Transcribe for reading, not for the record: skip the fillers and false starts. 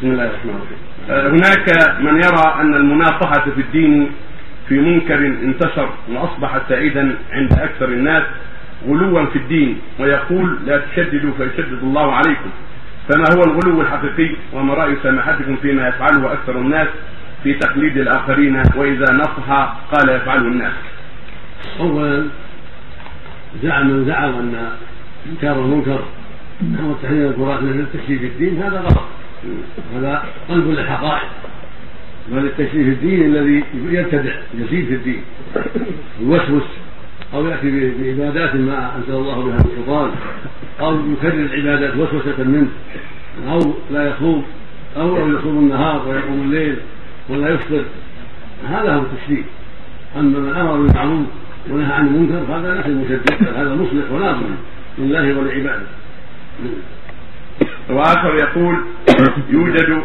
بسم الله الرحمن الرحيم. هناك من يرى أن المناصحة في الدين في منكر انتشر وأصبح سائدا عند أكثر الناس غلوا في الدين، ويقول لا تشددوا فيشدد الله عليكم، فما هو الغلو الحقيقي؟ وما رأي سماحتكم فيما يفعله أكثر الناس في تقليد الآخرين، وإذا نصح قال يفعله الناس؟ أولا من زعم أن إنكار المنكر هو تحليل القرآن من التشريف الدين، هذا غلط، هذا قلب للحقائق. بل التشريف الدين الذي يبتدع يزيد في الدين يوسوس أو يأتي بعبادات ما أنزل الله بها من سلطان، أو يكرر العبادات وسوسة منه، أو لا يصوم، أو يصوم النهار ويقوم الليل ولا يفطر، هذا هو التشريف. أما من أمر بالمعروف ونهى عن المنكر فهذا ليس مشددا، هذا مصلح وناصح لله ولعباده. وآخر يقول يوجد